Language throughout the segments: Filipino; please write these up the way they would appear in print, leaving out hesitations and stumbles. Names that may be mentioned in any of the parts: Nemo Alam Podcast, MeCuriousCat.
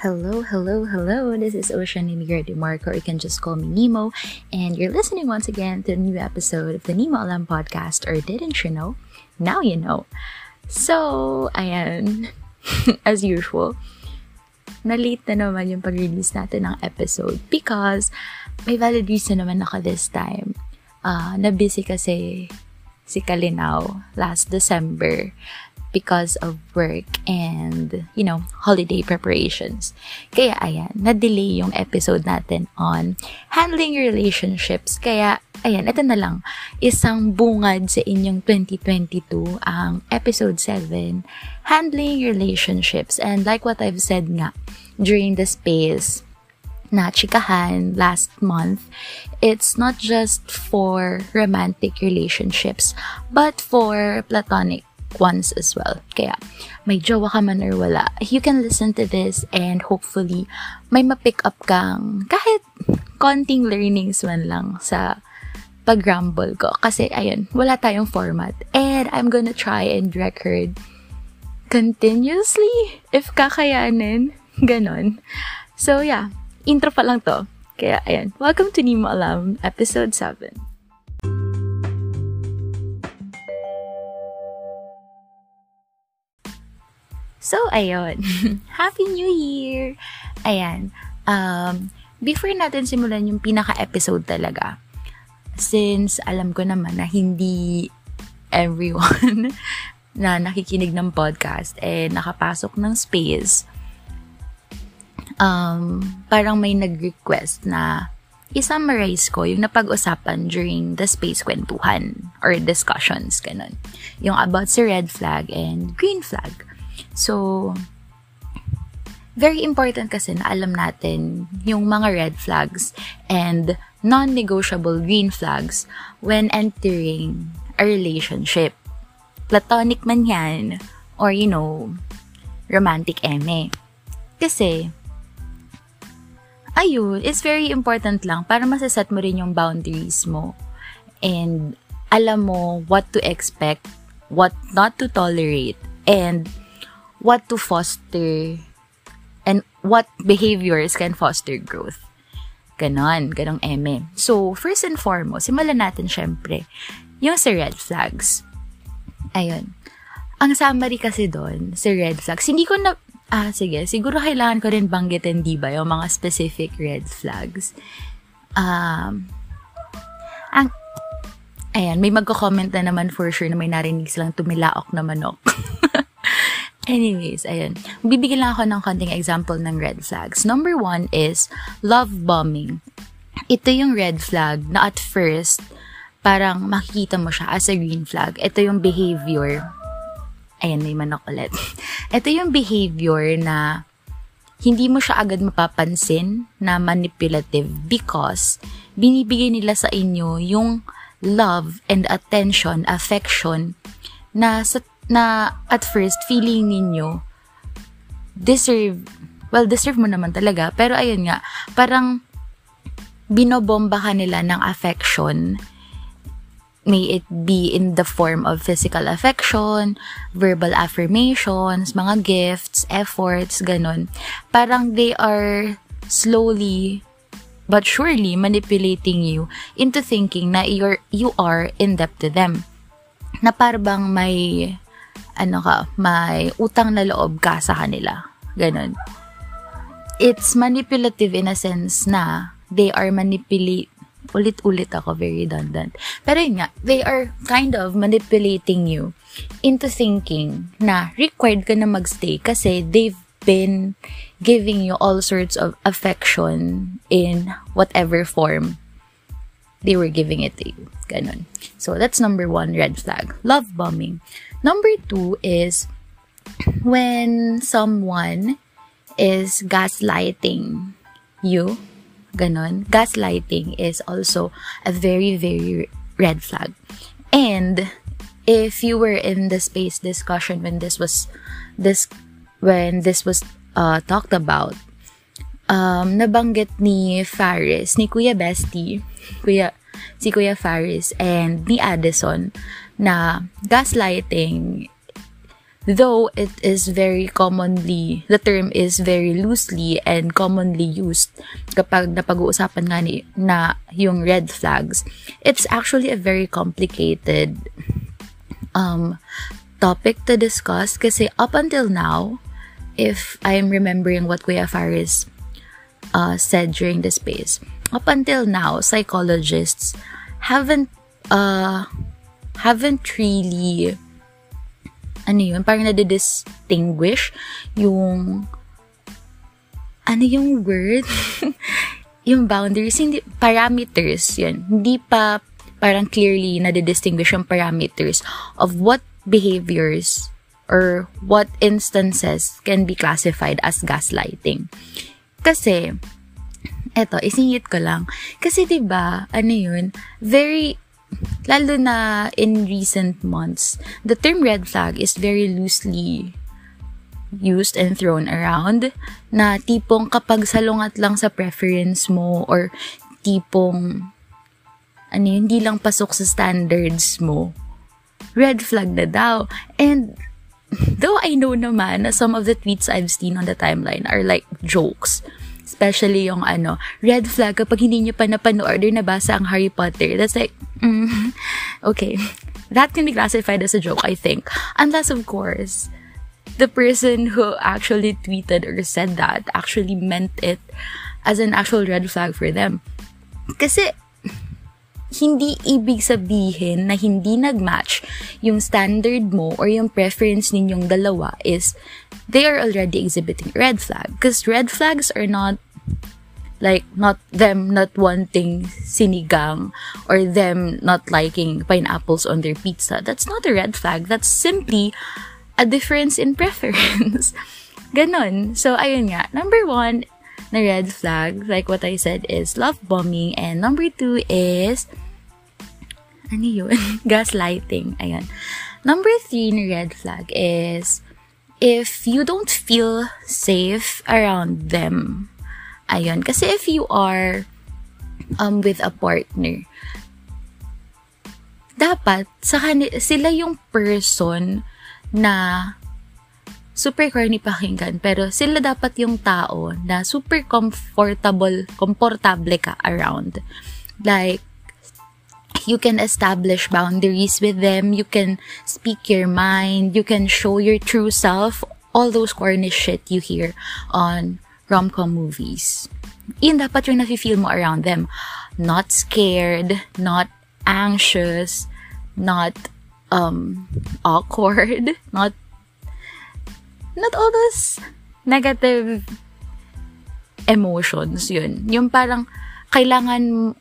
Hello. This is Ocean Immigrant DeMarco, or you can just call me Nemo. And you're listening once again to a new episode of the Nemo Alam Podcast, or Didn't You Know? Now you know. So, ayan. As usual, na-late na naman yung pag-release natin ng episode because may valid reason naman ako this time. Na-busy kasi si Kalinaw last December. Because of work and, you know, holiday preparations. Kaya, ayan, na-delay yung episode natin on handling relationships. Kaya, ayan, ito na lang, isang bungad sa inyong 2022, ang episode 7, handling relationships. And like what I've said nga, during the space na chikahan last month, it's not just for romantic relationships, but for platonic ones as well. Kaya, may jowa ka man or wala, you can listen to this and hopefully, may ma-pick up kang kahit konting learnings man lang sa pag-ramble ko. Kasi, ayun, wala tayong format. And I'm gonna try and record continuously if kakayanin. Ganon. So, yeah. Intro pa lang to. Kaya, ayan. Welcome to Nemo Alam, Episode 7. So, ayun. Happy New Year! Ayan. Before natin simulan yung pinaka-episode talaga, since alam ko naman na hindi everyone na nakikinig ng podcast eh nakapasok ng space, parang may nag-request na i-summarize ko yung napag-usapan during the space kwentuhan or discussions, ganun. Yung about si red flag and green flag. So, very important kasi na alam natin yung mga red flags and non-negotiable green flags when entering a relationship. Platonic man yan or, you know, romantic eme. Kasi, ayun, it's very important lang para masaset mo rin yung boundaries mo and alam mo what to expect, what not to tolerate, and what to foster and what behaviors can foster growth. Ganong eme. So, first and foremost, simulan natin syempre yung sa red flags. Ayun. Ang summary kasi doon sa red flags, hindi ko na, sige, siguro kailangan ko rin banggitin, diba, yung mga specific red flags. Ayan, may magko-comment na naman for sure na may narinig silang tumilaok na manok. Anyways, ayun. Bibigyan lang ako ng konting example ng red flags. Number 1 is love bombing. Ito yung red flag na at first, parang makikita mo siya as a green flag. Ito yung behavior. Ayun, may manok ulit. Ito yung behavior na hindi mo siya agad mapapansin na manipulative because binibigay nila sa inyo yung love and attention, affection na at first feeling ninyo deserve mo naman talaga, pero ayun nga, parang binobomba ka nila ng affection, may it be in the form of physical affection, verbal affirmations, mga gifts, efforts, ganun. Parang they are slowly but surely manipulating you into thinking na you are in debt to them, na parang may may utang na loob ka sa kanila. Ganon. It's manipulative in a sense na they are ulit-ulit ako, very redundant. Pero yun nga, they are kind of manipulating you into thinking na required ka na magstay kasi they've been giving you all sorts of affection in whatever form they were giving it to you. Ganon. So, that's number 1 red flag. Love bombing. Number 2 is when someone is gaslighting you. Ganon. Gaslighting is also a very, very red flag. And if you were in the space discussion when this was talked about, nabanggit ni Faris, ni Kuya Bestie, si Kuya Faris and ni Addison na gaslighting Though it is very commonly, the term is very loosely and commonly used kapag napag-uusapan nga na yung red flags. It's actually a very complicated topic to discuss kasi up until now, if I'm remembering what Kuya Faris said during the space, up until now, psychologists haven't really parang nade-distinguish yung yung word yung boundaries, hindi parameters yun, hindi pa parang clearly nade-distinguish yung parameters of what behaviors or what instances can be classified as gaslighting. Kasi eto, isingit ko lang kasi diba lalo na in recent months, the term red flag is very loosely used and thrown around na tipong kapag salungat lang sa preference mo or tipong hindi lang pasok sa standards mo, red flag na daw. And though I know naman na some of the tweets I've seen on the timeline are like jokes, especially yung red flag kapag hindi nyo pa napanood or nabasa ang Harry Potter. That's like, okay. That can be classified as a joke, I think. Unless, of course, the person who actually tweeted or said that actually meant it as an actual red flag for them. Kasi, hindi ibig sabihin na hindi nagmatch yung standard mo or yung preference ninyong dalawa is they are already exhibiting red flag. Because red flags are not like not them not wanting sinigang or them not liking pineapples on their pizza. That's not a red flag. That's simply a difference in preference. Ganon. So, ayun nga. Number one, na red flag, like what I said, is love bombing, and number two is gaslighting. Ayan. Number three na red flag is if you don't feel safe around them. Ayan. Kasi if you are with a partner, dapat sila yung person na super corny pakinggan, pero sila dapat yung tao na super comfortable ka around. Like, you can establish boundaries with them, you can speak your mind, you can show your true self, all those corny shit you hear on rom-com movies. Yun dapat yung nafe-feel mo around them. Not scared, not anxious, not awkward, not all those negative emotions, yun. Yung parang, kailangan,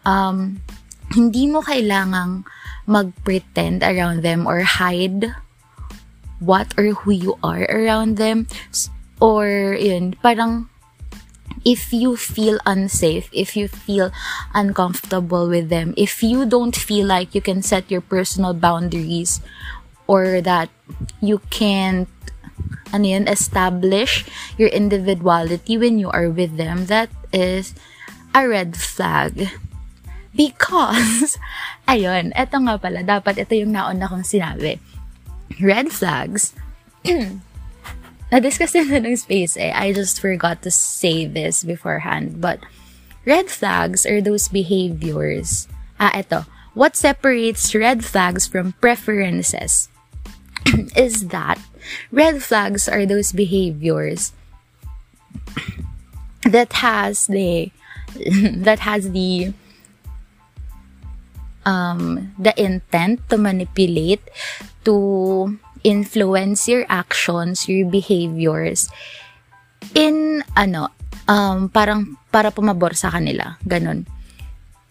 hindi mo kailangang mag-pretend around them or hide what or who you are around them. Or, yun, parang, if you feel unsafe, if you feel uncomfortable with them, if you don't feel like you can set your personal boundaries or that you can't establish your individuality when you are with them, that is a red flag. Because, eto nga pala, dapat ito yung nauna kong sinabi. Red flags, na-discuss na ng space I just forgot to say this beforehand, but red flags are those behaviors. What separates red flags from preferences is that red flags are those behaviors that has the intent to manipulate, to influence your actions, your behaviors in parang para pumabor sa kanila, ganun.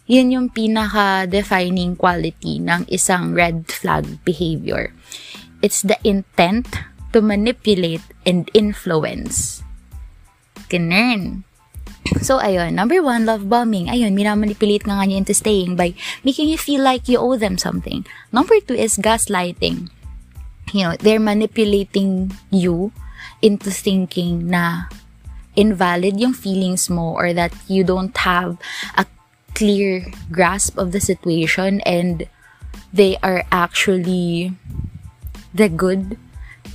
Yun yung pinaka defining quality ng isang red flag behavior. It's the intent to manipulate and influence. Ganun. So, number one, love bombing. Minamanipulate nga niya into staying by making you feel like you owe them something. Number two is gaslighting. They're manipulating you into thinking na invalid yung feelings mo or that you don't have a clear grasp of the situation, and they are actually the good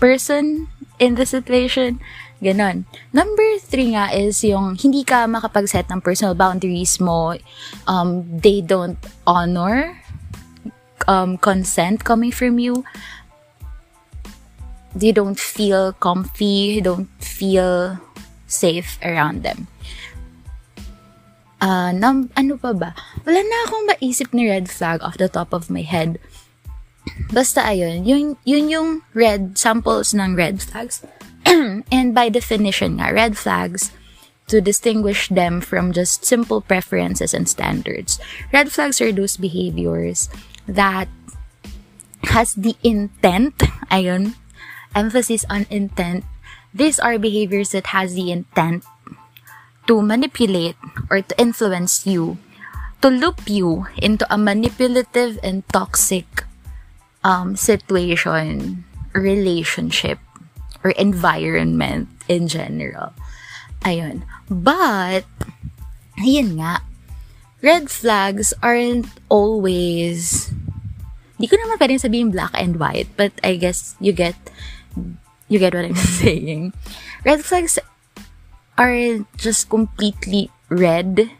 person in the situation. Ganon. Number 3 nga is yung hindi ka makapag-set ng personal boundaries mo. They don't honor consent coming from you. They don't feel comfy. Don't feel safe around them. Ano pa ba? Wala na akong maisip na red flag off the top of my head. Basta ayun, yun yung red samples ng red flags. And by definition nga, red flags, to distinguish them from just simple preferences and standards. Red flags are those behaviors that has the intent, ayun, emphasis on intent. These are behaviors that has the intent to manipulate or to influence you, to loop you into a manipulative and toxic situation, relationship, or environment in general. Ayun. But, ayun nga, red flags aren't always, di ko naman pwedeng sabihin black and white, but I guess you get what I'm saying. Red flags are just completely red.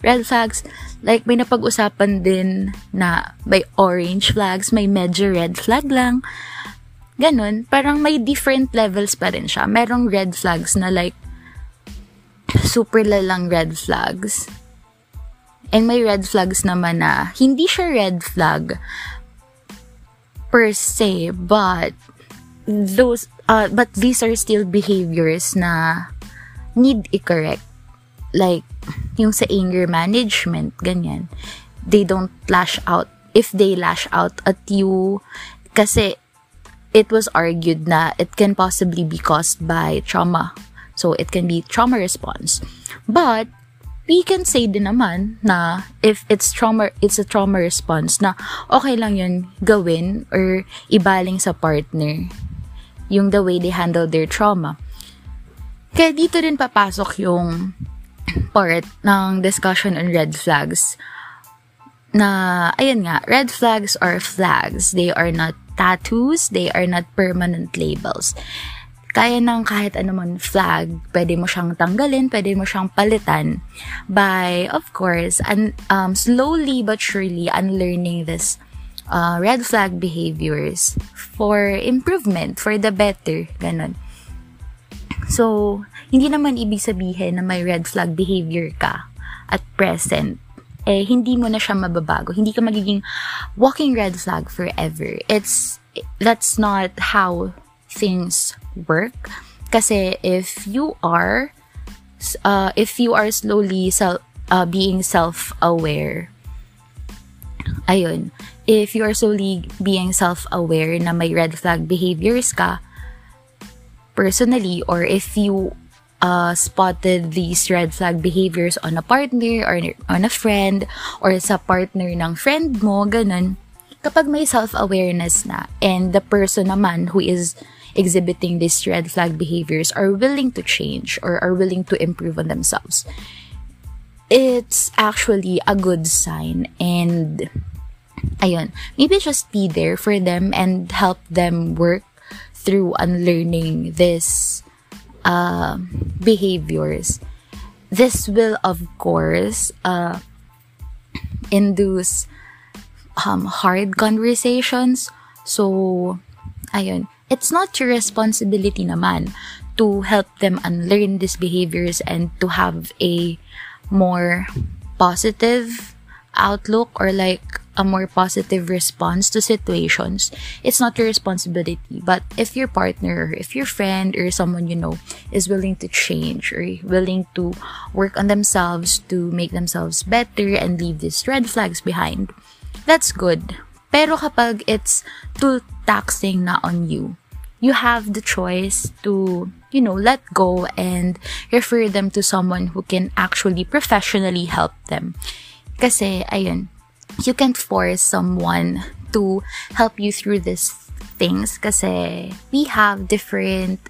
Red flags, like may napag-usapan din na may orange flags, may medyo red flag lang. Ganun, parang may different levels pa rin siya. Merong red flags na like super lalang red flags. And may red flags naman na hindi siya red flag per se, but these are still behaviors na need i-correct. Like, yung sa anger management, ganyan. They don't lash out. If they lash out at you, kasi it was argued na it can possibly be caused by trauma. So, it can be trauma response. But, we can say din naman na if it's a trauma response na okay lang yun gawin or ibaling sa partner yung the way they handle their trauma. Kaya dito rin papasok yung part ng discussion on red flags na, ayun nga, red flags are flags. They are not tattoos. They are not permanent labels. Kaya ng kahit anumang flag, pwede mo siyang tanggalin, pwede mo siyang palitan by, of course, slowly but surely unlearning this red flag behaviors for improvement, for the better, ganun. So, hindi naman ibig sabihin na may red flag behavior ka at present. Eh, hindi mo na siya mababago. Hindi ka magiging walking red flag forever. That's not how things work. Kasi if you are slowly being self-aware, ayun, if you are slowly being self-aware na may red flag behaviors ka, personally, or if you spotted these red flag behaviors on a partner or on a friend or sa partner ng friend mo, ganun, kapag may self-awareness na and the person naman who is exhibiting these red flag behaviors are willing to change or are willing to improve on themselves, it's actually a good sign. And ayun, maybe just be there for them and help them work through unlearning these behaviors. This will, of course, induce hard conversations. So, ayun, it's not your responsibility naman to help them unlearn these behaviors and to have a more positive outlook or like a more positive response to situations. It's not your responsibility, but if your partner, if your friend, or someone you know is willing to change or willing to work on themselves to make themselves better and leave these red flags behind, that's good. Pero kapag it's too taxing na on you, you have the choice to, you know, let go and refer them to someone who can actually professionally help them. Kasi, ayun, you can't force someone to help you through these things kasi we have different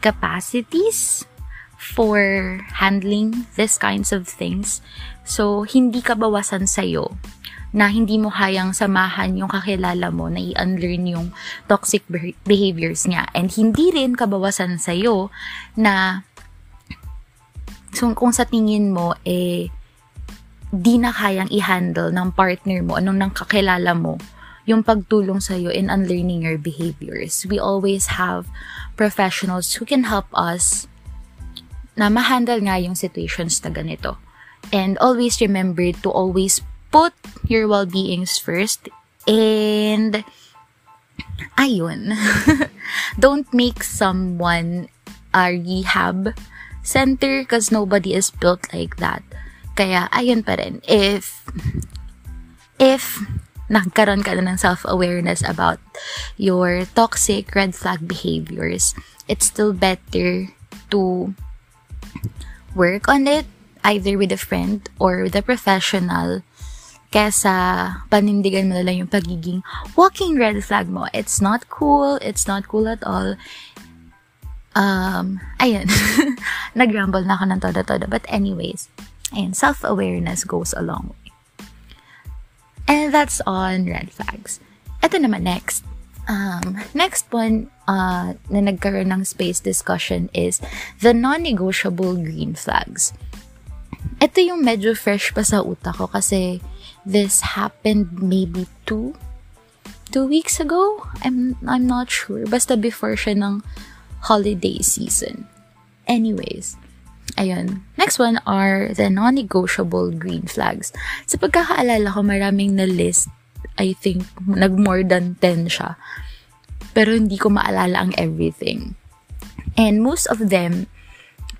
capacities for handling these kinds of things. So, hindi ka bawasan sa'yo na hindi mo hayang samahan yung kakilala mo na i-unlearn yung toxic behaviors niya. And hindi rin kabawasan sa'yo na so, kung sa tingin mo, di na kayang i-handle ng partner mo, anong nang kakilala mo, yung pagtulong sa'yo in unlearning your behaviors. We always have professionals who can help us na ma-handle nga yung situations na ganito. And always remember to always put your well-beings first. And, ayun. Don't make someone a rehab center because nobody is built like that. Kaya, ayun pa rin. If nagkaroon ka na ng self-awareness about your toxic red flag behaviors, it's still better to work on it either with a friend or with a professional kesa panindigan mo na lang yung pagiging walking red flag mo. It's not cool. It's not cool at all. Ayan. Nag-rumble na ako ng todo-todo. But anyways, ayan, self-awareness goes a long way. And that's on red flags. Ito naman next. Next one na nagkaroon ng space discussion is the non-negotiable green flags. Ito yung medyo fresh pa sa utak ko kasi this happened maybe two weeks ago? I'm not sure. Basta before siya ng holiday season. Anyways, ayun. Next one are the non-negotiable green flags. Sa pagkakaalala ko, maraming na-list. I think, nag-more than 10 siya. Pero hindi ko maalala ang everything. And most of them,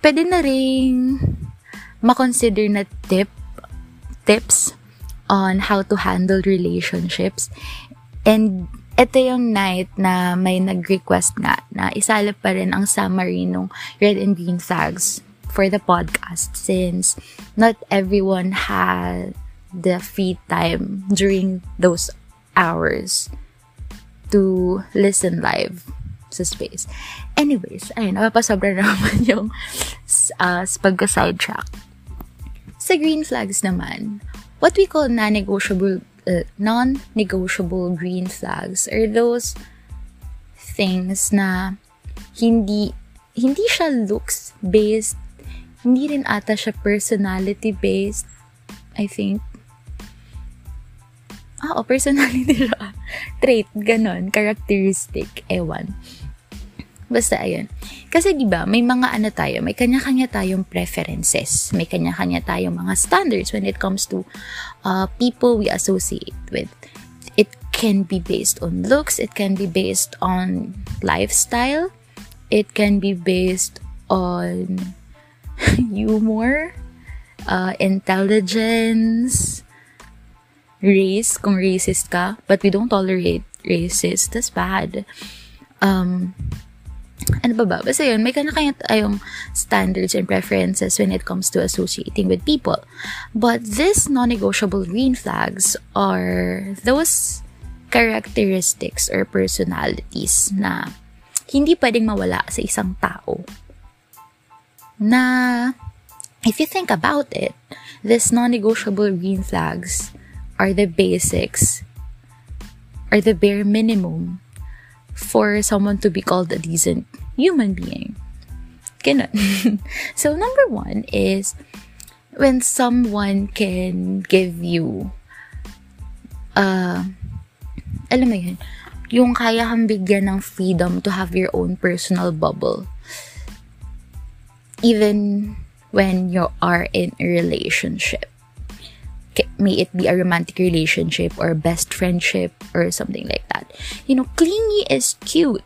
pwede na rin makonsider na tips on how to handle relationships. And ito yung night na may nag-request nga na isala pa rin ang summary ng red and green flags for the podcast since not everyone had the free time during those hours to listen live sa space. Anyways, ayun, napapasobra naman yung pagka-sidetrack. Sa green flags naman, what we call non-negotiable green flags are those things na hindi siya looks-based, hindi rin ata siya personality-based, I think. Personality siya. Trait, ganon, characteristic, ewan. Basta, ayun. Kasi, diba, may mga tayo, may kanya-kanya tayong preferences. May kanya-kanya tayong mga standards when it comes to people we associate with. It can be based on looks. It can be based on lifestyle. It can be based on humor, intelligence, race, kung racist ka. But we don't tolerate racist. That's bad. Basta yun, may kanya-kanya tayong standards and preferences when it comes to associating with people. But these non-negotiable green flags are those characteristics or personalities na hindi pwedeng mawala sa isang tao. Na, if you think about it, these non-negotiable green flags are the basics, are the bare minimum for someone to be called a decent human being. Ganun. So, number one is when someone can give you alam mo yun, yung kaya kang bigyan ng freedom to have your own personal bubble. Even when you are in a relationship. May it be a romantic relationship or best friendship or something like that. You know, clingy is cute.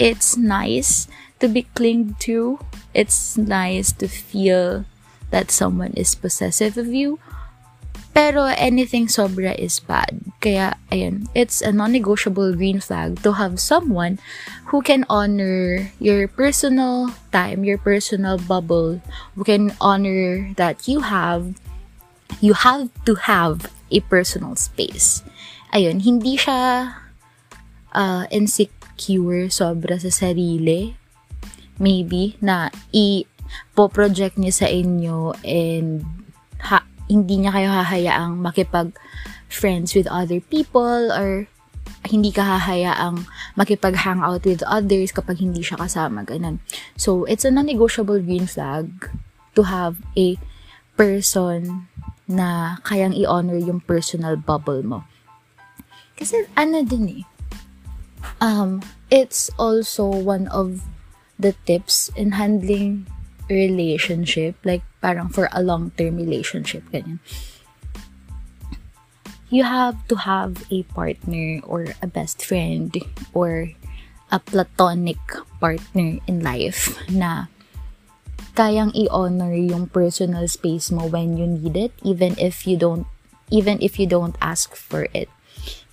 It's nice to be clinged to. It's nice to feel that someone is possessive of you. Pero anything sobra is bad. Kaya, ayun, it's a non-negotiable green flag to have someone who can honor your personal time, your personal bubble, who can honor that you have to have a personal space. Ayun, hindi siya insecure sobra sa sarili. Maybe, na i-project niya sa inyo and hindi niya kayo hahayaang makipag friends with other people or hindi ka hahayaang makipag-hangout with others kapag hindi siya kasama, ganun. So, it's a non-negotiable green flag to have a person na kayang i-honor yung personal bubble mo. Kasi, ano din eh, it's also one of the tips in handling relationship, like parang for a long-term relationship, ganyan. You have to have a partner or a best friend or a platonic partner in life na kayang i-honor yung personal space mo when you need it, even if you don't ask for it.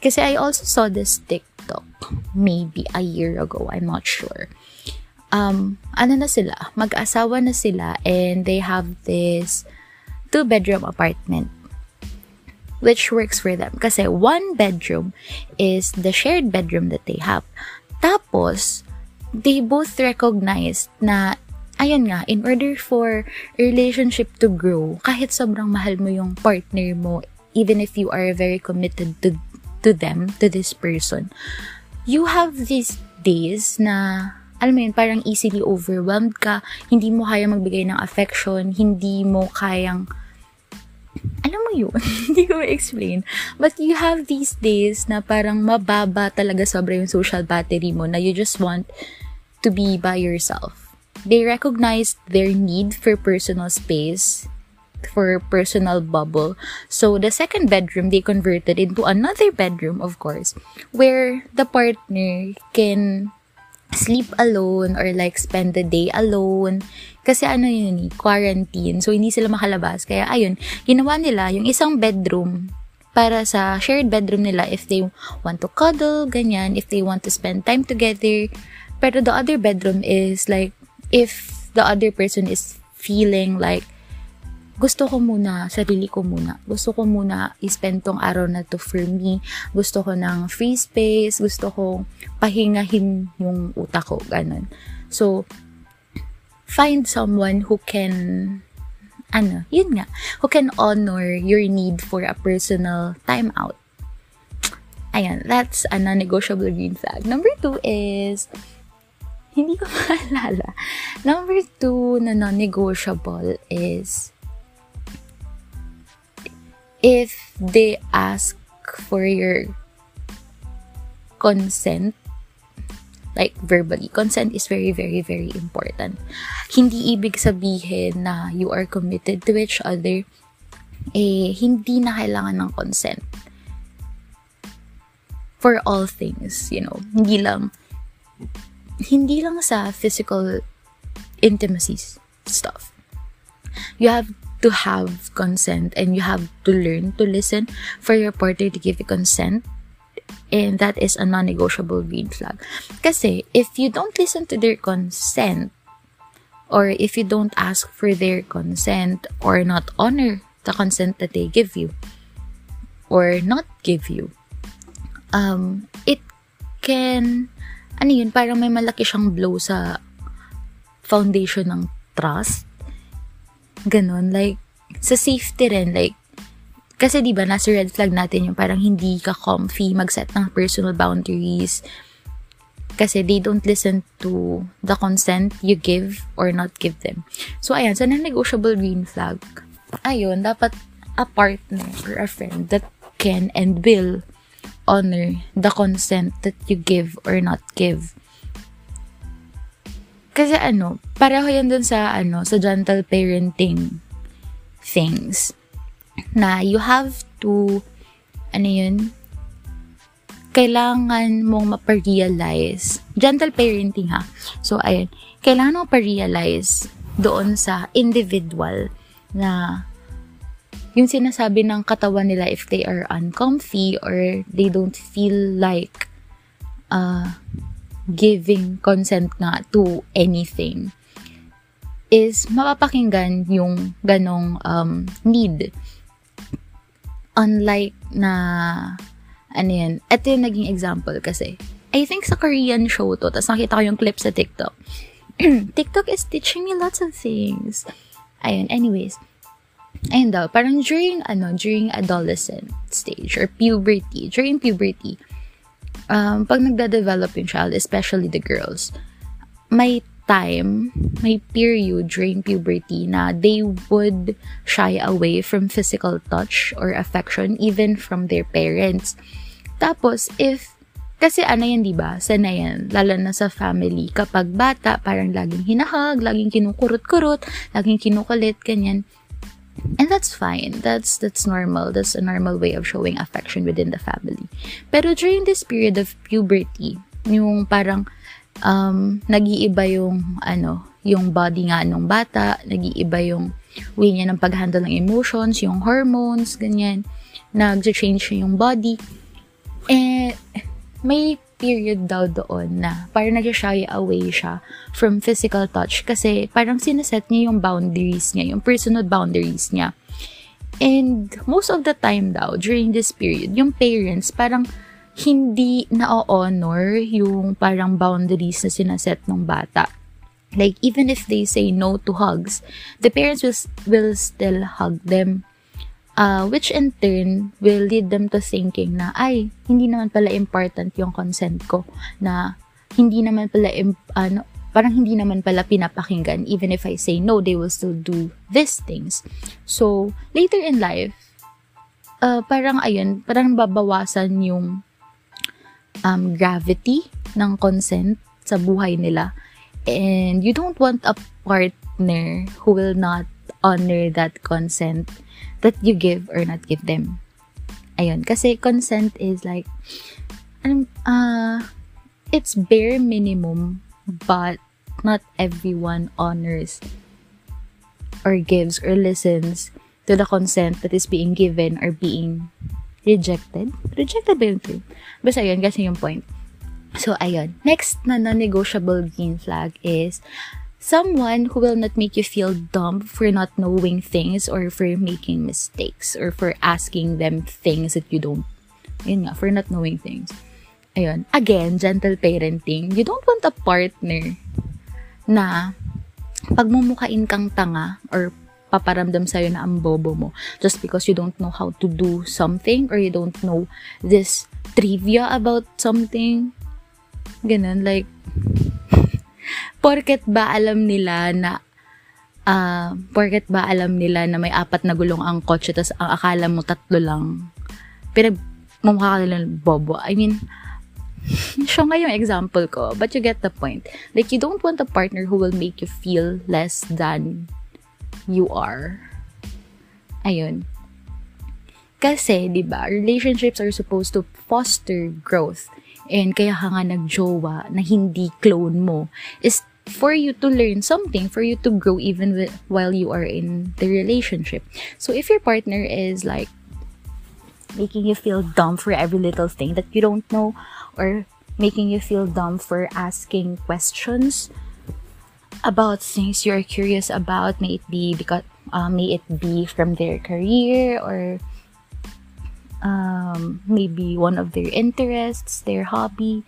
Kasi I also saw this TikTok maybe a year ago, I'm not sure. Ano na sila? Mag-asawa na sila and they have this 2-bedroom apartment which works for them. Kasi one bedroom is the shared bedroom that they have. Tapos, they both recognized na, ayun nga, in order for a relationship to grow, kahit sobrang mahal mo yung partner mo, even if you are very committed to them, to this person, you have these days na, alam mo yun, parang easily overwhelmed ka, hindi mo kaya magbigay ng affection, hindi mo kayang, alam mo yun, hindi ko ma-explain. But you have these days na parang mababa talaga sobra yung social battery mo, na you just want to be by yourself. They recognized their need for personal space, for personal bubble. So, the second bedroom, they converted into another bedroom, of course, where the partner can sleep alone or like spend the day alone kasi ano yun, quarantine, so hindi sila makalabas, kaya ayun, ginawa nila yung isang bedroom para sa shared bedroom nila if they want to cuddle, ganyan, if they want to spend time together. Pero the other bedroom is like if the other person is feeling like gusto ko muna i-spend tong araw na to for me, gusto ko ng free space, gusto ko pahingahin yung utak ko, ganun. So, find someone who can, who can honor your need for a personal time out. Ayan, that's a non-negotiable green flag. Number 2 is, hindi ko maalala. Number 2 na non-negotiable is, if they ask for your consent, like verbally, consent is very, very, very important. Hindi ibig sabihin na you are committed to each other, eh, hindi na kailangan ng consent. For all things, you know, hindi lang sa physical intimacy stuff. You have to have consent and you have to learn to listen for your partner to give you consent, and that is a non-negotiable green flag. Kasi if you don't listen to their consent or if you don't ask for their consent or not honor the consent that they give you or not give you, it can, parang may malaki siyang blow sa foundation ng trust. Ganon, like, sa safety rin, like, kasi diba, nasa red flag natin yung parang hindi ka comfy mag-set ng personal boundaries kasi they don't listen to the consent you give or not give them. So, ayan, so non-negotiable green flag, ayun, dapat a partner or a friend that can and will honor the consent that you give or not give. Kasi pareho yan dun sa, sa gentle parenting things. Na you have to, kailangan mong maparealize. Gentle parenting ha. So, ayun. Kailangan mong parealize doon sa individual na yung sinasabi ng katawan nila if they are uncomfy or they don't feel like, giving consent nga to anything, is mapapakinggan yung ganong need. Unlike na, ito yung naging example kasi. I think sa Korean show to, tapos nakita ko yung clip sa TikTok. TikTok is teaching me lots of things. Anyways. ayun daw, parang during adolescent stage or puberty, pag nagda-develop yung child, especially the girls, may period during puberty na they would shy away from physical touch or affection even from their parents. Tapos, kasi ano yan, diba? Sana yan. Lalo na sa family. Kapag bata, parang laging hinahag, laging kinukurot-kurot, laging kinukulit, ganyan. And that's fine. That's normal. That's a normal way of showing affection within the family. Pero during this period of puberty, yung parang nag-iiba yung yung body nga nung bata, nag-iiba yung way niya ng pag-handle ng emotions, yung hormones, ganyan. Nag-change yung body. Eh, may period daw doon na parang nag-shy away siya from physical touch kasi parang sinaset niya yung boundaries niya, yung personal boundaries niya. And most of the time daw, during this period, yung parents parang hindi na-honor yung parang boundaries na sinaset ng bata. Like, even if they say no to hugs, the parents will still hug them. Which in turn will lead them to thinking na, ay, hindi naman pala important yung consent ko, na hindi naman pala, parang hindi naman pala pinapakinggan. Even if I say no, they will still do these things. So, later in life, parang babawasan yung gravity ng consent sa buhay nila. And you don't want a partner who will not honor that consent that you give or not give them. Ayun, kasi consent is like, it's bare minimum, but not everyone honors or gives or listens to the consent that is being given or being rejected. Rejected ba yung term? Basta yun, kasi yung point. So, ayun. Next na non-negotiable green flag is someone who will not make you feel dumb for not knowing things or for making mistakes or for asking them things that you don't. Yun nga, for not knowing things. Ayun. Again, gentle parenting. You don't want a partner na pagmumukain kang tanga or paparamdam sa'yo na ang bobo mo just because you don't know how to do something or you don't know this trivia about something. Ganun, like, porket ba alam nila na may 4 na gulong ang kotse tas ang akala mo 3 lang, pinagmumukha ka nila bobo. I mean, siya nga yung example ko, but you get the point. Like, you don't want a partner who will make you feel less than you are. Ayun, kasi diba, relationships are supposed to foster growth, and kaya ka nga nagjowa na hindi clone mo is for you to learn something, for you to grow even while you are in the relationship. So, if your partner is like making you feel dumb for every little thing that you don't know or making you feel dumb for asking questions about things you're curious about, may it be from their career or maybe one of their interests, their hobby,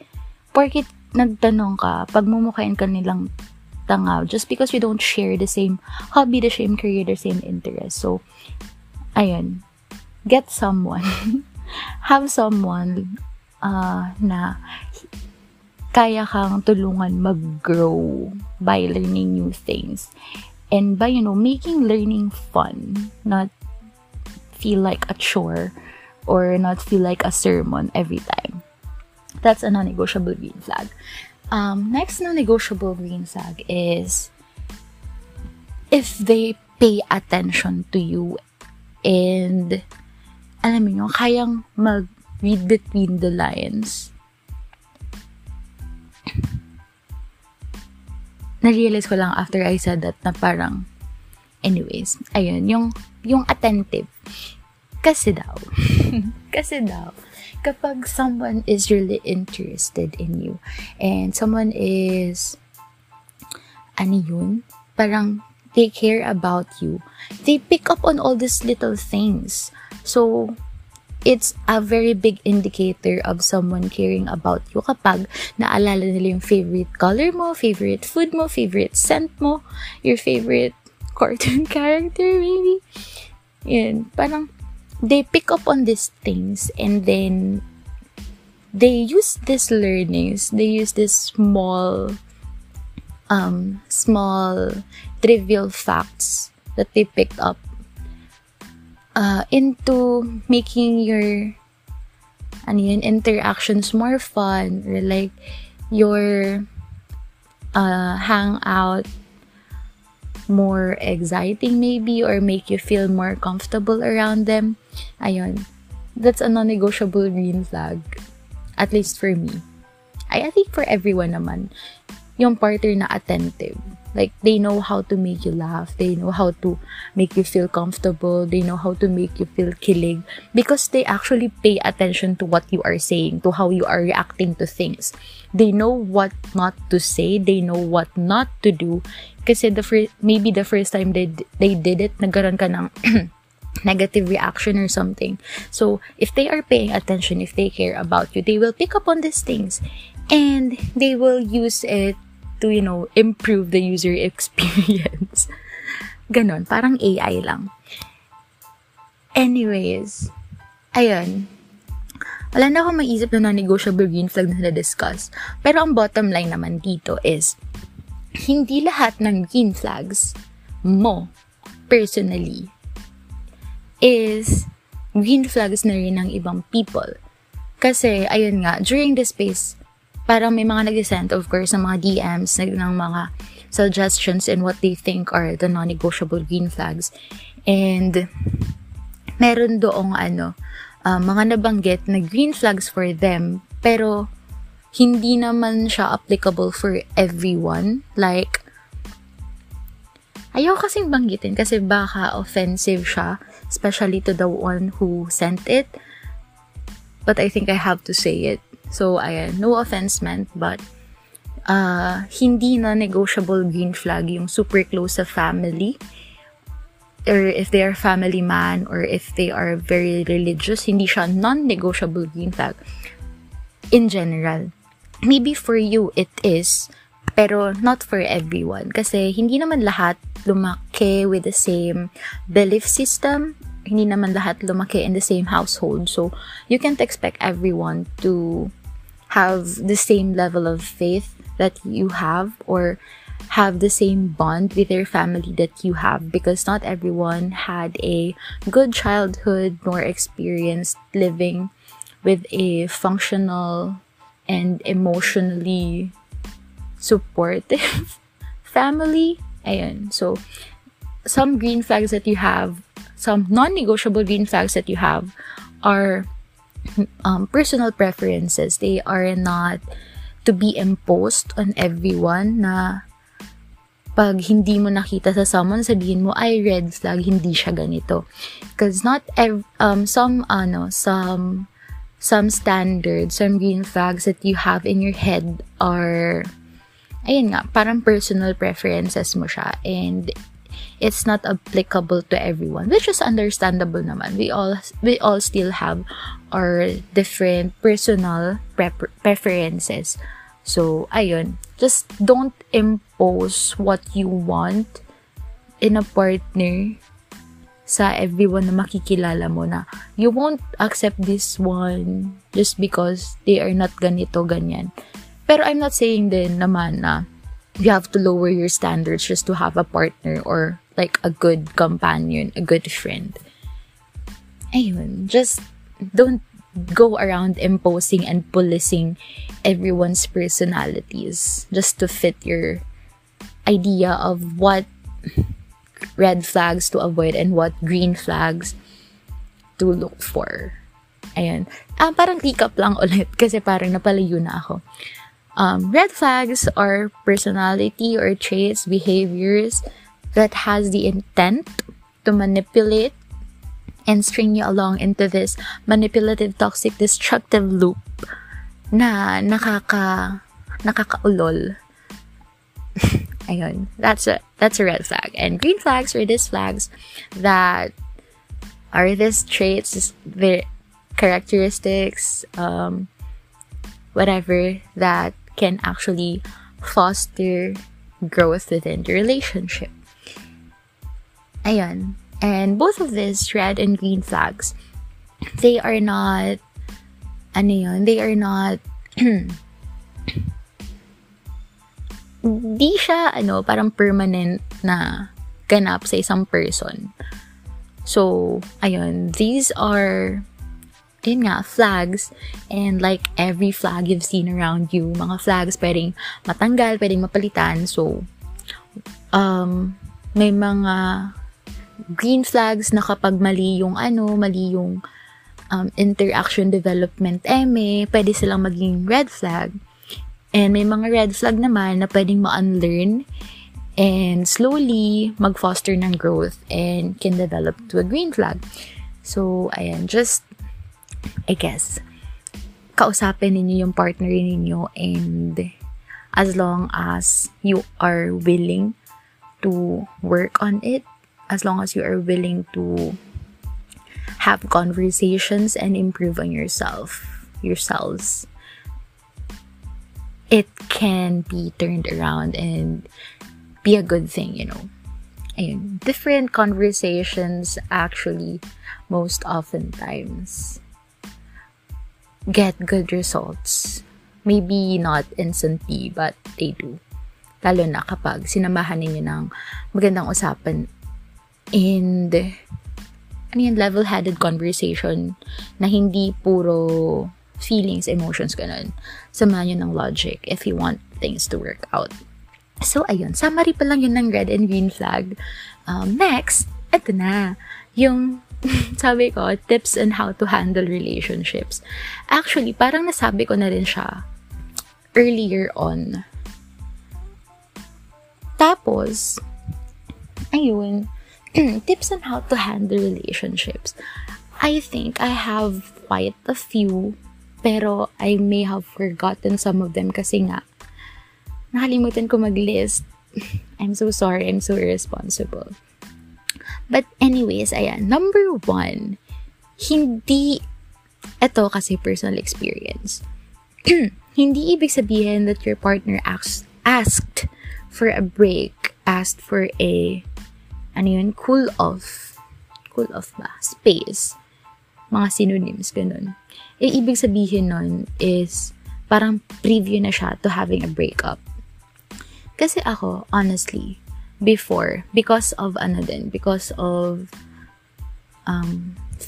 porkit nagtanong ka, pagmumukain ka nilang tanga just because you don't share the same hobby, the same career, the same interest. So, ayun. Get someone. Have someone na kaya kang tulungan mag-grow by learning new things. And by, making learning fun, not feel like a chore or not feel like a sermon every time. That's a non-negotiable green flag. Next non-negotiable green flag is if they pay attention to you and alam niyo, kayang mag-read between the lines. Na-realize ko lang after I said that na parang, anyways, ayun, yung attentive. Kasi daw, kapag someone is really interested in you and someone is, parang they care about you, they pick up on all these little things. So, it's a very big indicator of someone caring about you kapag naalala nila yung favorite color mo, favorite food mo, favorite scent mo, your favorite cartoon character maybe. Yun, parang they pick up on these things and then they use these learnings, they use these small trivial facts that they picked up into making your interactions more fun, or like your hangout more exciting maybe, or make you feel more comfortable around them. Ayun, that's a non-negotiable green flag, at least for me. I think for everyone naman, yung partner na attentive, like they know how to make you laugh, they know how to make you feel comfortable, they know how to make you feel kilig, because they actually pay attention to what you are saying, to how you are reacting to things. They know what not to say, they know what not to do, kasi the first time they did it, nagkaroon ka ng negative reaction or something. So if they are paying attention, if they care about you, they will pick up on these things and they will use it to, you know, improve the user experience. Ganon, parang AI lang. Anyways, ayun. Wala na akong maisip na non-negotiable green flag na na-discuss. Pero ang bottom line naman dito is, hindi lahat ng green flags mo, personally, is green flags na rin ng ibang people. Kasi, ayun nga, during this phase, parang may mga nag-send, of course, ng mga DMs, ng mga suggestions and what they think are the non-negotiable green flags. And meron doong mga nabanggit na green flags for them, pero hindi naman siya applicable for everyone. Like, ayaw kasing banggitin kasi baka offensive siya, especially to the one who sent it. But I think I have to say it. So, ayan, no offense meant, but hindi na negotiable green flag yung super close sa family, or if they are family man, or if they are very religious, hindi siya non-negotiable green flag in general. Maybe for you, it is, pero not for everyone. Kasi hindi naman lahat lumaki with the same belief system, hindi naman lahat lumaki in the same household. So, you can't expect everyone to have the same level of faith that you have, or have the same bond with their family that you have, because not everyone had a good childhood nor experienced living with a functional and emotionally supportive family. Ayun. So, some green flags that you have, some non-negotiable green flags that you have are personal preferences. They are not to be imposed on everyone, na pag hindi mo nakita sa someone, sabihin mo, ay, red flag, hindi siya ganito. Because not some standards, some green flags that you have in your head are, ayun nga, parang personal preferences mo siya. And it's not applicable to everyone, which is understandable naman. We all still have our different personal preferences. So, ayun, just don't impose what you want in a partner sa everyone na makikilala mo, na you won't accept this one just because they are not ganito, ganyan. Pero I'm not saying din naman na you have to lower your standards just to have a partner, or like a good companion, a good friend. Ayun, just don't go around imposing and policing everyone's personalities just to fit your idea of what red flags to avoid and what green flags to look for. Ayun. Parang recap lang ulit kasi parang napalayo na ako. Red flags are personality or traits, behaviors that has the intent to manipulate and string you along into this manipulative, toxic, destructive loop na nakakaulol. Ayun, that's a red flag. And green flags are these flags that are these traits, the characteristics, whatever, that can actually foster growth within the relationship. Ayun. And both of these red and green flags, they are not, they are not, di siya, parang permanent na ganap sa isang person. So, these are, flags. And like every flag you've seen around you, mga flags pwedeng matanggal, pwedeng mapalitan. So, may mga green flags na kapag mali yung interaction development pwede silang maging red flag. And may mga red flag naman na pwedeng ma-unlearn and slowly mag-foster ng growth and can develop to a green flag. So, just I guess, kausapin ninyo yung partner ninyo, and as long as you are willing to work on it, as long as you are willing to have conversations and improve on yourselves, it can be turned around and be a good thing, Different conversations actually most oftentimes get good results. Maybe not instantly, but they do. Lalo na kapag sinamahan ninyo ng magandang usapan and level-headed conversation na hindi puro feelings, emotions, ganun. Samahan nyo ng logic if you want things to work out. So, summary pa lang yun ng red and green flag. Next, eto na. Yung sabi ko, tips on how to handle relationships. Actually, parang nasabi ko na rin siya earlier on. Tapos, tips on how to handle relationships. I think I have quite a few, pero I may have forgotten some of them kasi nga, nakalimutan ko mag-list. I'm so sorry, I'm so irresponsible. But anyways, number one, ito kasi personal experience. Hindi ibig sabihin that your partner asked for a break, asked for a, cool off ba? Space. Mga synonyms, ganun. Ibig sabihin nun is, parang preview na siya to having a breakup. Kasi ako, honestly, before, because of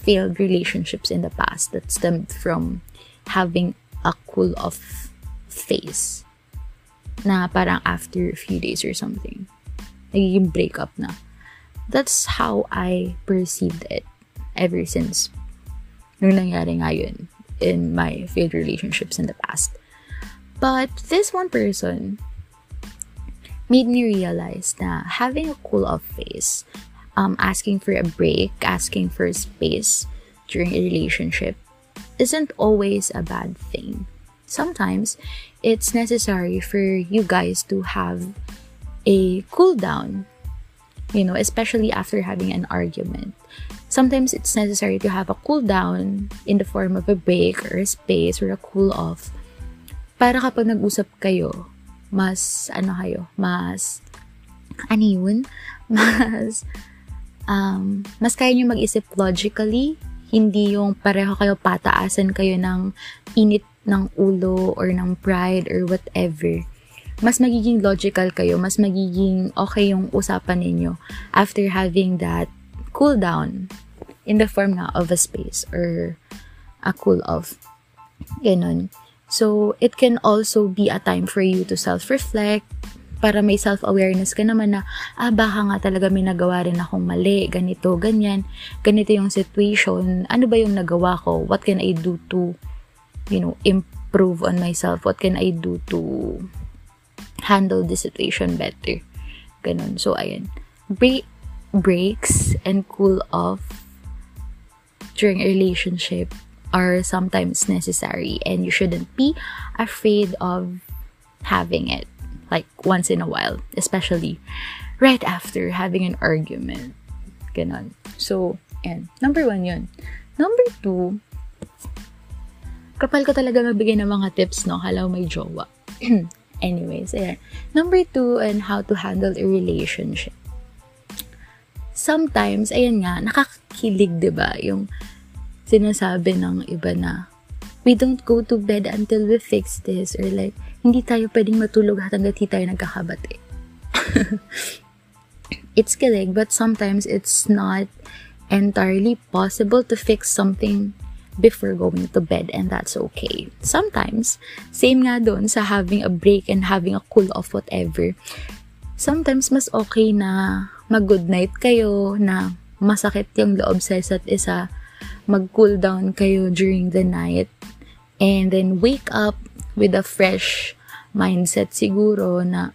failed relationships in the past that stemmed from having a cool off phase na parang after a few days or something nagiging breakup na. That's how I perceived it ever since nung nangyari nga yun in my failed relationships in the past. But this one person made me realize na having a cool-off phase, asking for a break, asking for space during a relationship isn't always a bad thing. Sometimes, it's necessary for you guys to have a cool-down, especially after having an argument. Sometimes, it's necessary to have a cool-down in the form of a break or a space or a cool-off para kapag nag-usap kayo, mas kaya nyo mag-isip logically, hindi yung pareho kayo pataasan kayo ng init ng ulo or ng pride or whatever. Mas magiging logical kayo, mas magiging okay yung usapan ninyo after having that cool down in the form na of a space or a cool off. Ganon. So, it can also be a time for you to self-reflect para may self-awareness ka naman na baka nga talaga may nagawa rin akong mali, ganito, ganyan, ganito yung situation, ano ba yung nagawa ko, what can I do to improve on myself, what can I do to handle the situation better, ganun. So, breaks and cool off during a relationship are sometimes necessary, and you shouldn't be afraid of having it, like once in a while, especially right after having an argument. Ganon. So, and number one yun. Number two, kapal ko talaga magbigay ng mga tips, no? Halaw may jowa. Anyways, Number two, and how to handle a relationship. sometimes, ayan nga, nakakilig, diba? Yung sinasabi ng iba na, we don't go to bed until we fix this. Or like, hindi tayo pwedeng matulog hanggat hindi tayo nagkakabate. It's kilig, but sometimes it's not entirely possible to fix something before going to bed, and that's okay. Sometimes, same nga doon sa having a break and having a cool off whatever. Sometimes, mas okay na mag-good night kayo, na masakit yung loob sa isa't isa, mag-cool down kayo during the night, and then wake up with a fresh mindset siguro na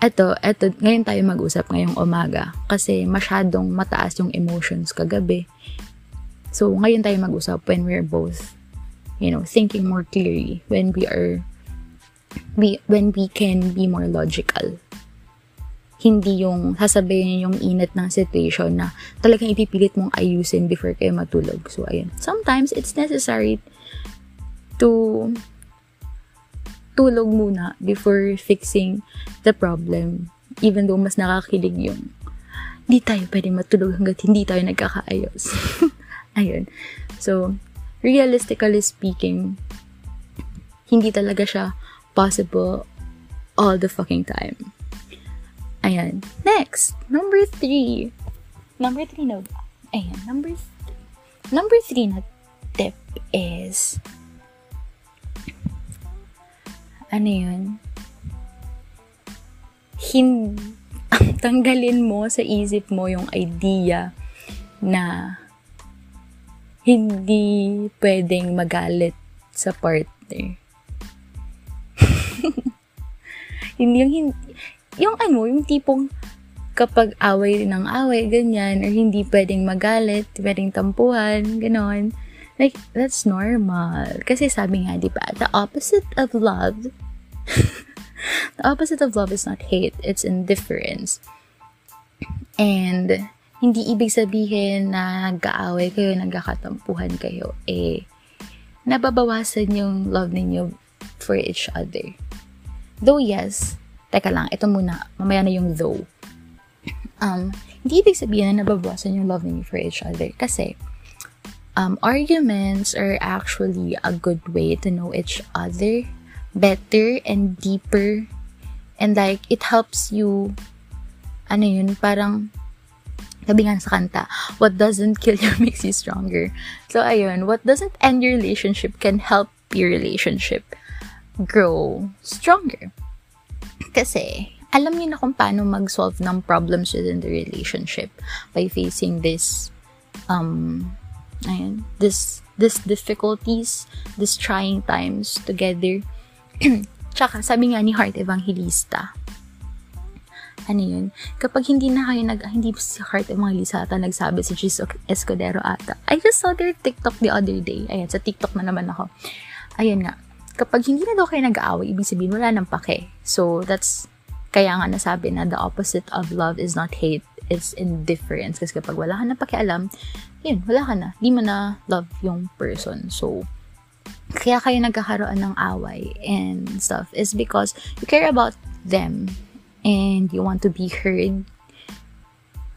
eto, ngayon tayo mag-usap ngayong umaga kasi masyadong mataas yung emotions kagabi. So, ngayon tayo mag-usap when we're both, you know, thinking more clearly, when we can be more logical. Hindi yung sasabihin yung init ng situation na talagang ipipilit mong ayusin before kayo matulog. So, ayun. Sometimes, it's necessary to tulog muna before fixing the problem. Even though mas nakakilig yung hindi tayo pwede matulog hanggat hindi tayo nagkakaayos. Ayun. So, realistically speaking, hindi talaga siya possible all the fucking time. Ayan. Next, number 3. Number 3 na ba? Ayan, number 3 na tip is, ano yun? Tanggalin mo sa isip mo yung idea na hindi pwedeng magalit sa partner. Yung tipong kapag away ng away, ganyan, or hindi pwedeng magalit, pwedeng tampuhan, ganon. Like, that's normal. Kasi sabi nga, di ba, the opposite of love is not hate, it's indifference. And hindi ibig sabihin na nagkaaway kayo, nagkakatampuhan kayo, nababawasan yung love ninyo for each other. Though yes, teka lang, ito muna, mamaya na yung though. Hindi ibig sabihin na nababawasan yung love ninyo for each other. Kasi, arguments are actually a good way to know each other better and deeper. And like, it helps you, ano yun, parang, sabi nga sa kanta, what doesn't kill you makes you stronger. So, ayun, what doesn't end your relationship can help your relationship grow stronger. Kasi, alam niyo na kung paano mag-solve ng problems within the relationship by facing this, ayun, this difficulties, this trying times together. Tsaka, sabi nga ni Heart Evangelista, ano yun? Kapag hindi na kayo hindi si Heart Evangelista ata nagsabi si Jesus Escudero ata. I just saw their TikTok the other day. Ayan, sa TikTok na naman ako. Ayun nga. Kapag hindi na daw kayo nag-aaway, ibig sabihin wala nang pake. So, that's kaya nga nasabi na the opposite of love is not hate, it's indifference. Kasi kapag wala ka na pakialam, yun, wala ka na. Di mo na love yung person. So, kaya kayo nagkakaroon ng away and stuff is because you care about them. And you want to be heard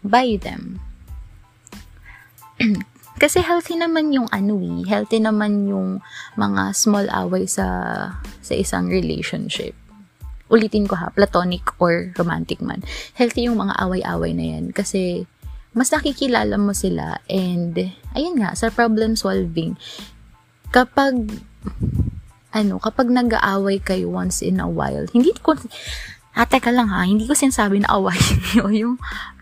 by them. Kasi healthy naman yung mga small away sa isang relationship. Ulitin ko ha, platonic or romantic man. Healthy yung mga away-away na yan. Kasi mas nakikilala mo sila and ayun nga, sa problem solving, kapag nag-aaway kayo once in a while, teka lang ha, hindi ko sinasabi na awayin niyo yung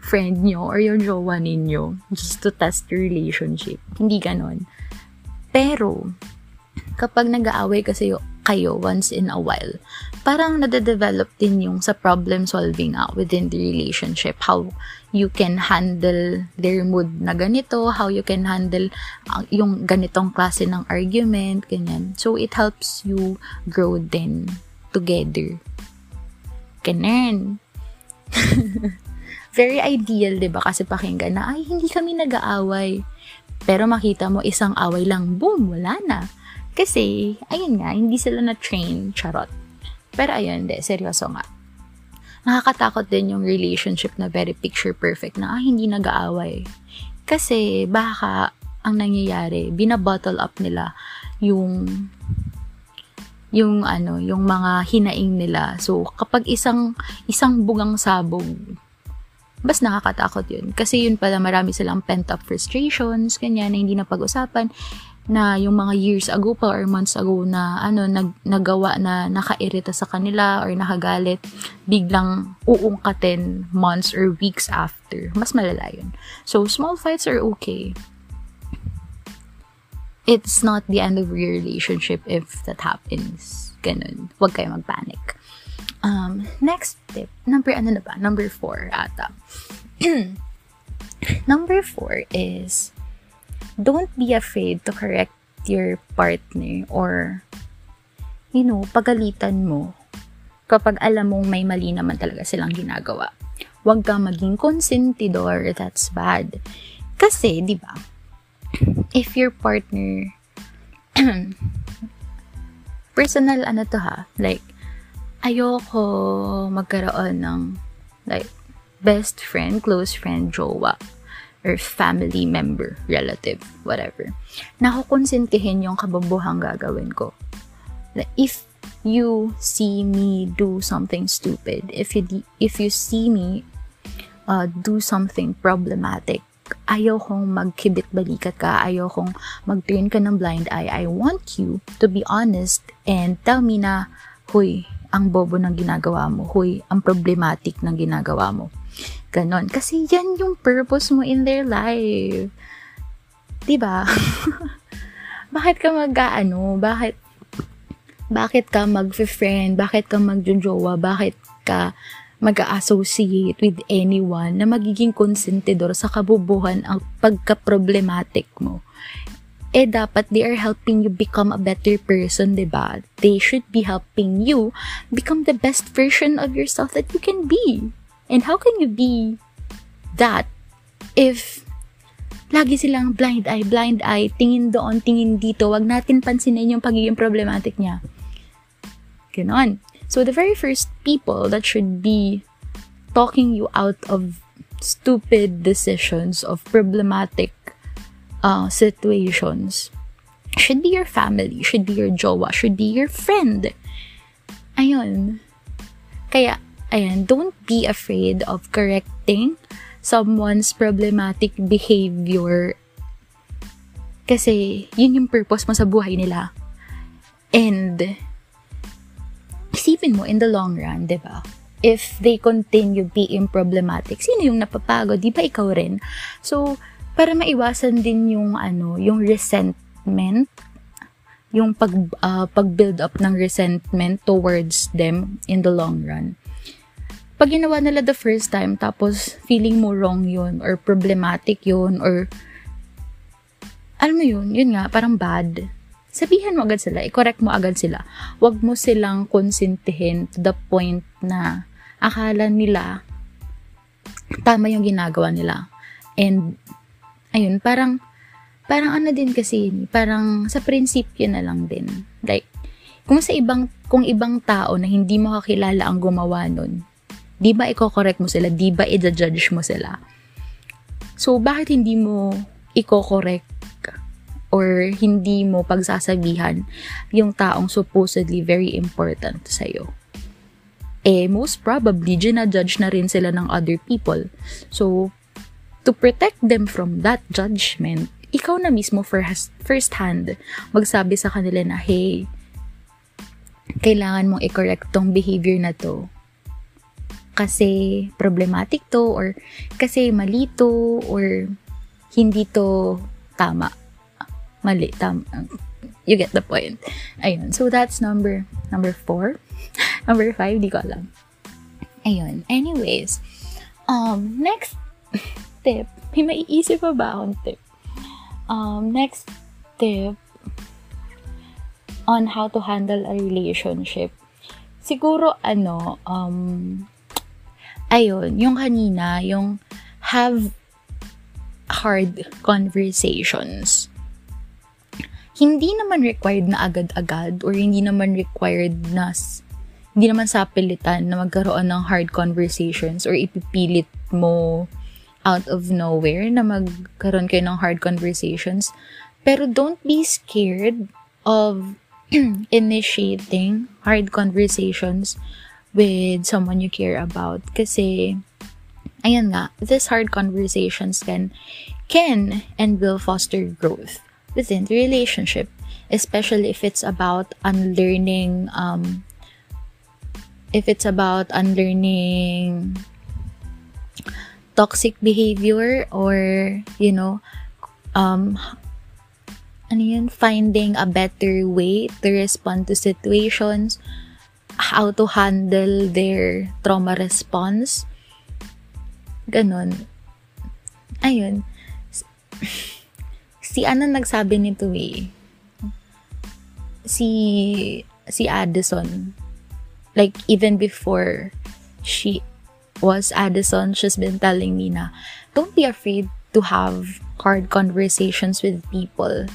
friend niyo or yung jowa ninyo just to test your relationship. Hindi ganon. Pero, kapag nag-aaway kasi kayo once in a while, parang nade-develop din yung sa problem solving within the relationship. How you can handle their mood na ganito, how you can handle yung ganitong klase ng argument, ganyan. So, it helps you grow din together. Ganun. Very ideal, diba? Kasi pakinggan na, ay, hindi kami nag-aaway. Pero makita mo, isang away lang, boom, wala na. Kasi, ayun nga, hindi sila na-train, charot. Pero ayun, seryoso nga. Nakakatakot din yung relationship na very picture perfect na hindi nag-aaway. Kasi baka ang nangyayari, binabottle up nila yung mga hinaing nila. So kapag isang bugang sabog, bas nakakatakot yun. Kasi yun pala marami silang pent-up frustrations, ganyan, na hindi na pag-usapan, na yung mga years ago pa or months ago na nagawa na nakairita sa kanila or nakagalit, biglang uungkatin months or weeks after. Mas malala yun. So, small fights are okay. It's not the end of your relationship if that happens. Ganun. Huwag kayo mag-panic. Next tip. Number 4 ata. Number 4 is don't be afraid to correct your partner or pagalitan mo kapag alam mong may mali naman talaga silang ginagawa. Huwag kang maging consentidor. That's bad. Kasi, di ba, if your partner personal like ayoko magkaroon ng like best friend, close friend, jowa, or family member, relative, whatever. Nakukonsentihin yung kababuhang gagawin ko. If you see me do something stupid, if you see me do something problematic, ayokong magkibit-balikat ka, ayokong mag-turn ka ng blind eye. I want you to be honest and tell me na, huy, ang bobo ng ginagawa mo. Huy, ang problematic ng ginagawa mo. Ganon. Kasi yan yung purpose mo in their life. Diba? Bakit ka mag-friend? Bakit ka mag-jowa? Bakit ka mag-associate with anyone na magiging konsentidor sa kabubuhan ang pagka-problematic mo? Dapat they are helping you become a better person, diba? They should be helping you become the best version of yourself that you can be. And how can you be that if lagi silang blind eye, tingin doon, tingin dito, wag natin pansinin yung pagiging problematic niya. Ganon. So, the very first people that should be talking you out of stupid decisions, of problematic situations, should be your family, should be your jowa, should be your friend. Ayun. Kaya, don't be afraid of correcting someone's problematic behavior. Kasi, yun yung purpose mo sa buhay nila. And, isipin mo in the long run, diba? If they continue being problematic, sino yung napapagod? Diba ikaw rin? So, para maiwasan din yung resentment, yung pag-build up ng resentment towards them in the long run. Pag ginawa nila the first time, tapos feeling mo wrong yun, or problematic yun, or alam mo yun nga, parang bad. Sabihan mo agad sila, i-correct mo agad sila. Huwag mo silang konsentihin to the point na akala nila tama yung ginagawa nila. And, ayun, parang din kasi, parang sa prinsipyo na lang din. Like, kung ibang tao na hindi mo kakilala ang gumawa nun, di ba i-correct mo sila? Di ba i-judge mo sila? So, bakit hindi mo i-correct or hindi mo pagsasabihan yung taong supposedly very important sa'yo? Most probably, gina-judge na rin sila ng other people. So, to protect them from that judgment, ikaw na mismo firsthand magsabi sa kanila na, hey, kailangan mong i-correct tong behavior na to. Kasi problematic to, or kasi mali to, or hindi to tama. Mali, tama. You get the point. Ayun. So, that's number 4. Number 5, di ko alam. Ayun. Anyways, next tip. May maiisip pa ba akong tip? Next tip on how to handle a relationship. Siguro, ayun, yung kanina, yung have hard conversations. Hindi naman required na agad-agad, or hindi naman required na hindi naman sa pilitan na magkaroon ng hard conversations or ipipilit mo out of nowhere na magkaroon kayo ng hard conversations. Pero don't be scared of initiating hard conversations with someone you care about. Kasi, ayan nga, these hard conversations can and will foster growth within the relationship, especially if it's about unlearning toxic behavior, or you know, finding a better way to respond to situations, how to handle their trauma response, ganon. Ayun, si nagsabi nito eh, si Addison, like even before she was Addison, she's been telling me na don't be afraid to have hard conversations with people.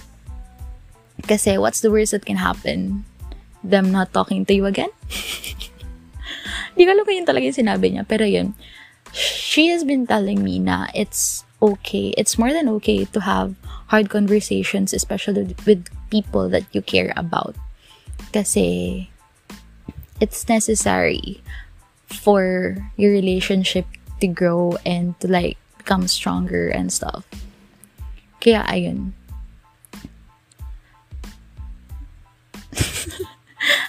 Kasi what's the worst that can happen? Them not talking to you again? Di ko alam kung yun talaga yung sinabi niya. Pero yun, she has been telling me na it's okay. It's more than okay to have hard conversations, especially with people that you care about. Kasi it's necessary for your relationship to grow and to like become stronger and stuff. Kaya ayun.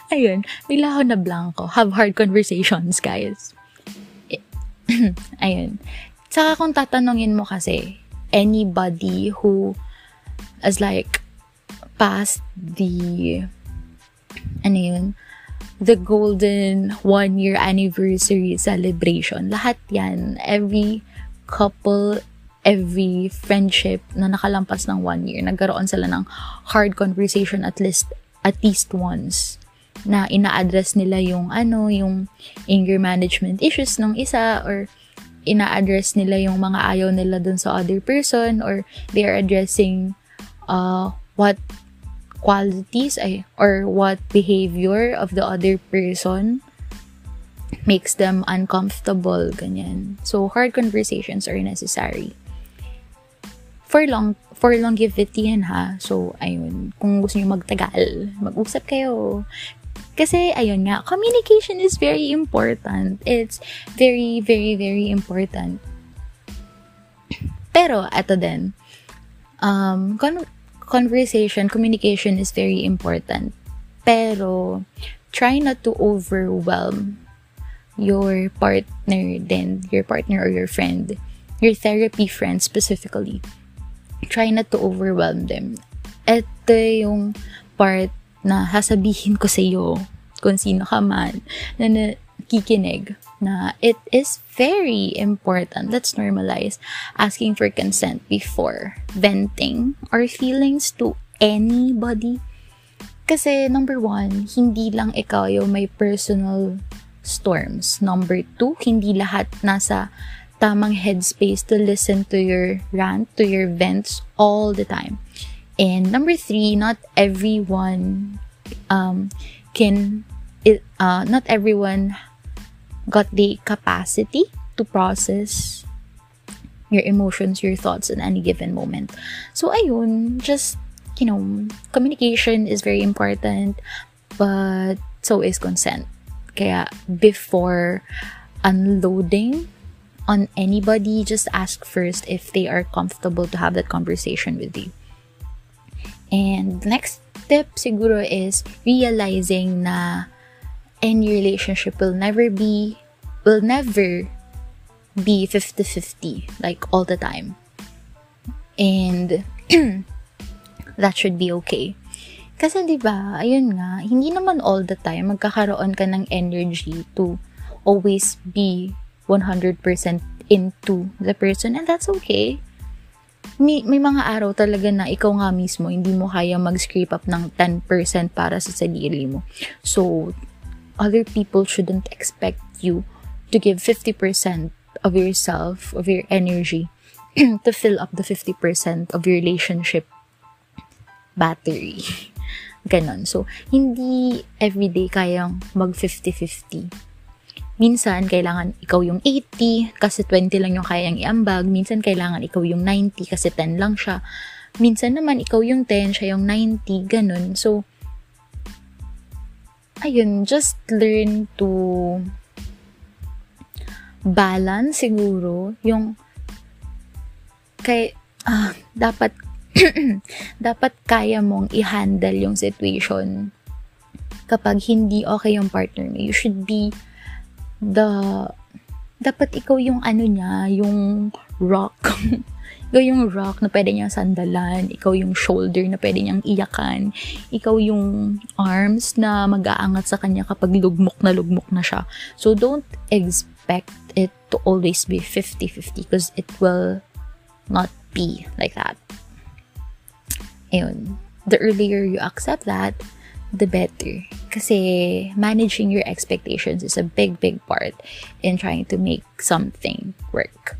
Ayun, bigla ako na blanco. Have hard conversations, guys. Ayun. Tsaka kung tatanungin mo kasi anybody who has like passed the the golden 1-year anniversary celebration. Lahat yan. Every couple, every friendship na nakalampas ng 1 year, nagkaroon sila ng hard conversation at least once. Na ina-address nila yung anger management issues ng isa, or ina-address nila yung mga ayaw nila dun sa other person, or they are addressing what qualities or what behavior of the other person makes them uncomfortable, ganyan. So hard conversations are necessary for longevity yan, ha. So ayun, kung gusto niyo magtagal, mag-usap kayo. Kasi ayun nga, communication is very important. It's very, very, very important. Pero eto din, communication is very important. Pero try not to overwhelm your partner then, your partner or your friend, your therapy friend specifically. Try not to overwhelm them. Ito yung part na hasabihin ko sa iyo kung sino ka man na nakikinig, na it is very important. Let's normalize asking for consent before venting our feelings to anybody. Kasi number 1, hindi lang ikaw yung may personal storms. Number 2, hindi lahat nasa tamang headspace to listen to your rant, to your vents all the time. And number 3, not everyone got the capacity to process your emotions, your thoughts in any given moment. So ayun, just, communication is very important, but so is consent. Kaya before unloading on anybody, just ask first if they are comfortable to have that conversation with you. And next step siguro is realizing na any relationship will never be 50-50 like all the time, and that should be okay. Kasi diba, ayun nga, hindi naman all the time magkakaroon ka ng energy to always be 100% into the person, and that's okay. May mga araw talaga na ikaw nga mismo hindi mo kaya mag-scrape up ng 10% para sa sarili mo. So other people shouldn't expect you to give 50% of yourself, of your energy, to fill up the 50% of your relationship battery. Ganon. So, hindi everyday kayang mag 50-50. Minsan, kailangan ikaw yung 80 kasi 20 lang yung kayang iambag. Minsan, kailangan ikaw yung 90 kasi 10 lang siya. Minsan naman, ikaw yung 10, siya yung 90, ganun. So, ayun, just learn to balance siguro yung dapat dapat kaya mong i-handle yung situation kapag hindi okay yung partner mo. You should be dapat ikaw yung ano niya, yung rock. Ikaw yung rock na pwede niyang sandalan, ikaw yung shoulder na pwede niyang iyakan, ikaw yung arms na mag-aangat sa kanya kapag lugmok na siya. So, don't expect it to always be 50-50 because it will not be like that. Ayun. The earlier you accept that, the better. Kasi managing your expectations is a big part in trying to make something work.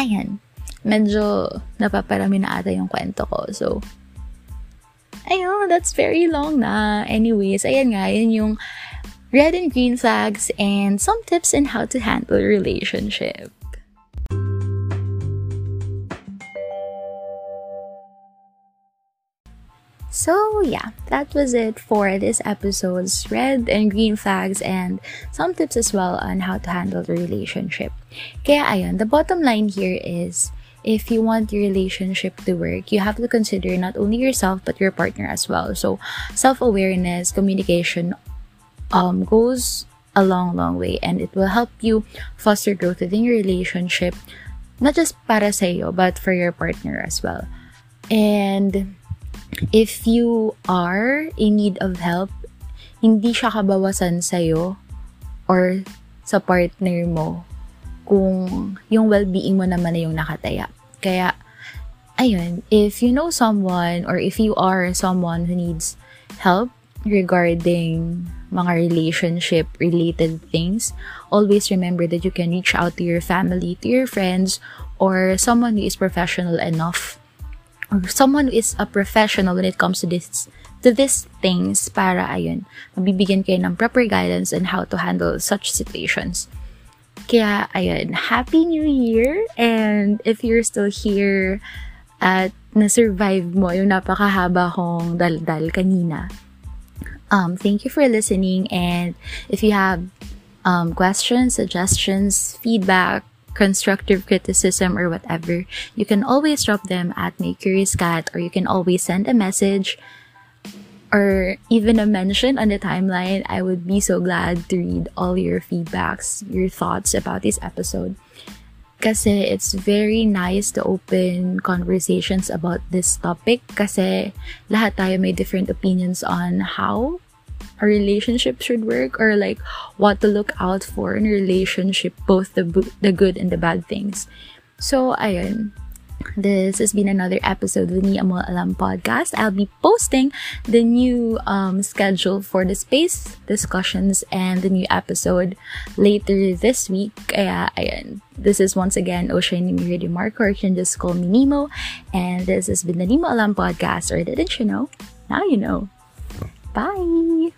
Ayan. Medyo napaparami na ata yung kwento ko. So, ayun, that's very long na. Anyways, ayan nga, yun yung red and green flags and some tips on how to handle a relationship. So, yeah, that was it for this episode's red and green flags and some tips as well on how to handle the relationship. Kaya ayun, the bottom line here is, if you want your relationship to work, you have to consider not only yourself but your partner as well. So, self-awareness, communication goes a long way, and it will help you foster growth within your relationship, not just para sa'yo but for your partner as well. And if you are in need of help, hindi siya kabawasan sa'yo or sa partner mo kung yung well-being mo naman ay yung nakataya. Kaya, ayun, if you know someone or if you are someone who needs help regarding mga relationship-related things, always remember that you can reach out to your family, to your friends, or someone who is professional enough, or someone who is a professional when it comes to these things, para ayun, mabibigyan kayo ng proper guidance on how to handle such situations. Kaya ayun, Happy New Year! And if you're still here at na-survive mo yung napakahaba kong daldal kanina, thank you for listening. And if you have questions, suggestions, feedback, constructive criticism, or whatever, you can always drop them at MeCuriousCat, or you can always send a message or even a mention on the timeline. I would be so glad to read all your feedbacks, your thoughts about this episode. Kasi it's very nice to open conversations about this topic kasi lahat tayo may different opinions on how a relationship should work, or like what to look out for in a relationship, both the good and the bad things. So ayun, this has been another episode of the Nemo Alam Podcast. I'll be posting the new schedule for the space discussions and the new episode later this week. Kaya ayun, this is once again Ocean Nemo Remark, or you can just call me Nemo, and this has been the Nemo Alam Podcast, or didn't you know? Now you know. Bye!